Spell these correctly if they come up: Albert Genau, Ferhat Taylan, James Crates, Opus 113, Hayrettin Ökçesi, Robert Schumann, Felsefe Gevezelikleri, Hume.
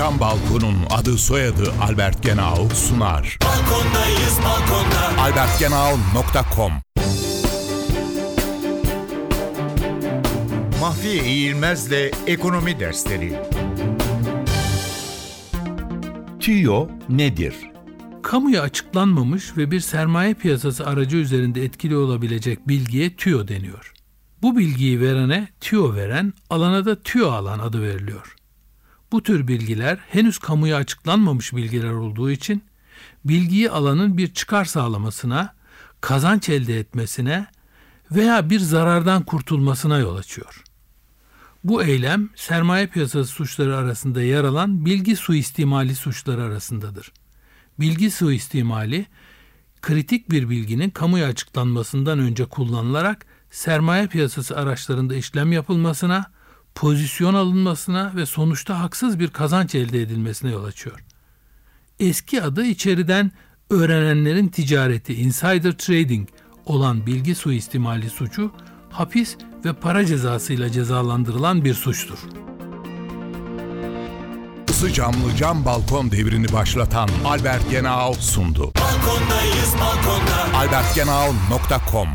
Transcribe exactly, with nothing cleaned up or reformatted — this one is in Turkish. Yaşam Balkonu'nun adı soyadı Albert Genau sunar. Balkondayız balkonda. albert genau nokta com Mahfi Eğilmez'le ekonomi dersleri. T İ O nedir? Kamuya açıklanmamış ve bir sermaye piyasası aracı üzerinde etkili olabilecek bilgiye T İ O deniyor. Bu bilgiyi verene T İ O veren, alana da T İ O alan adı veriliyor. Bu tür bilgiler henüz kamuya açıklanmamış bilgiler olduğu için bilgiyi alanın bir çıkar sağlamasına, kazanç elde etmesine veya bir zarardan kurtulmasına yol açıyor. Bu eylem sermaye piyasası suçları arasında yer alan bilgi suistimali suçları arasındadır. Bilgi suistimali, kritik bir bilginin kamuya açıklanmasından önce kullanılarak sermaye piyasası araçlarında işlem yapılmasına, pozisyon alınmasına ve sonuçta haksız bir kazanç elde edilmesine yol açıyor. Eski adı içeriden öğrenenlerin ticareti, insider trading olan bilgi suistimali suçu, hapis ve para cezasıyla cezalandırılan bir suçtur. Isı camlı cam balkon devrini başlatan Albert Genau sundu. Balkondayız balkonda. albert genau nokta com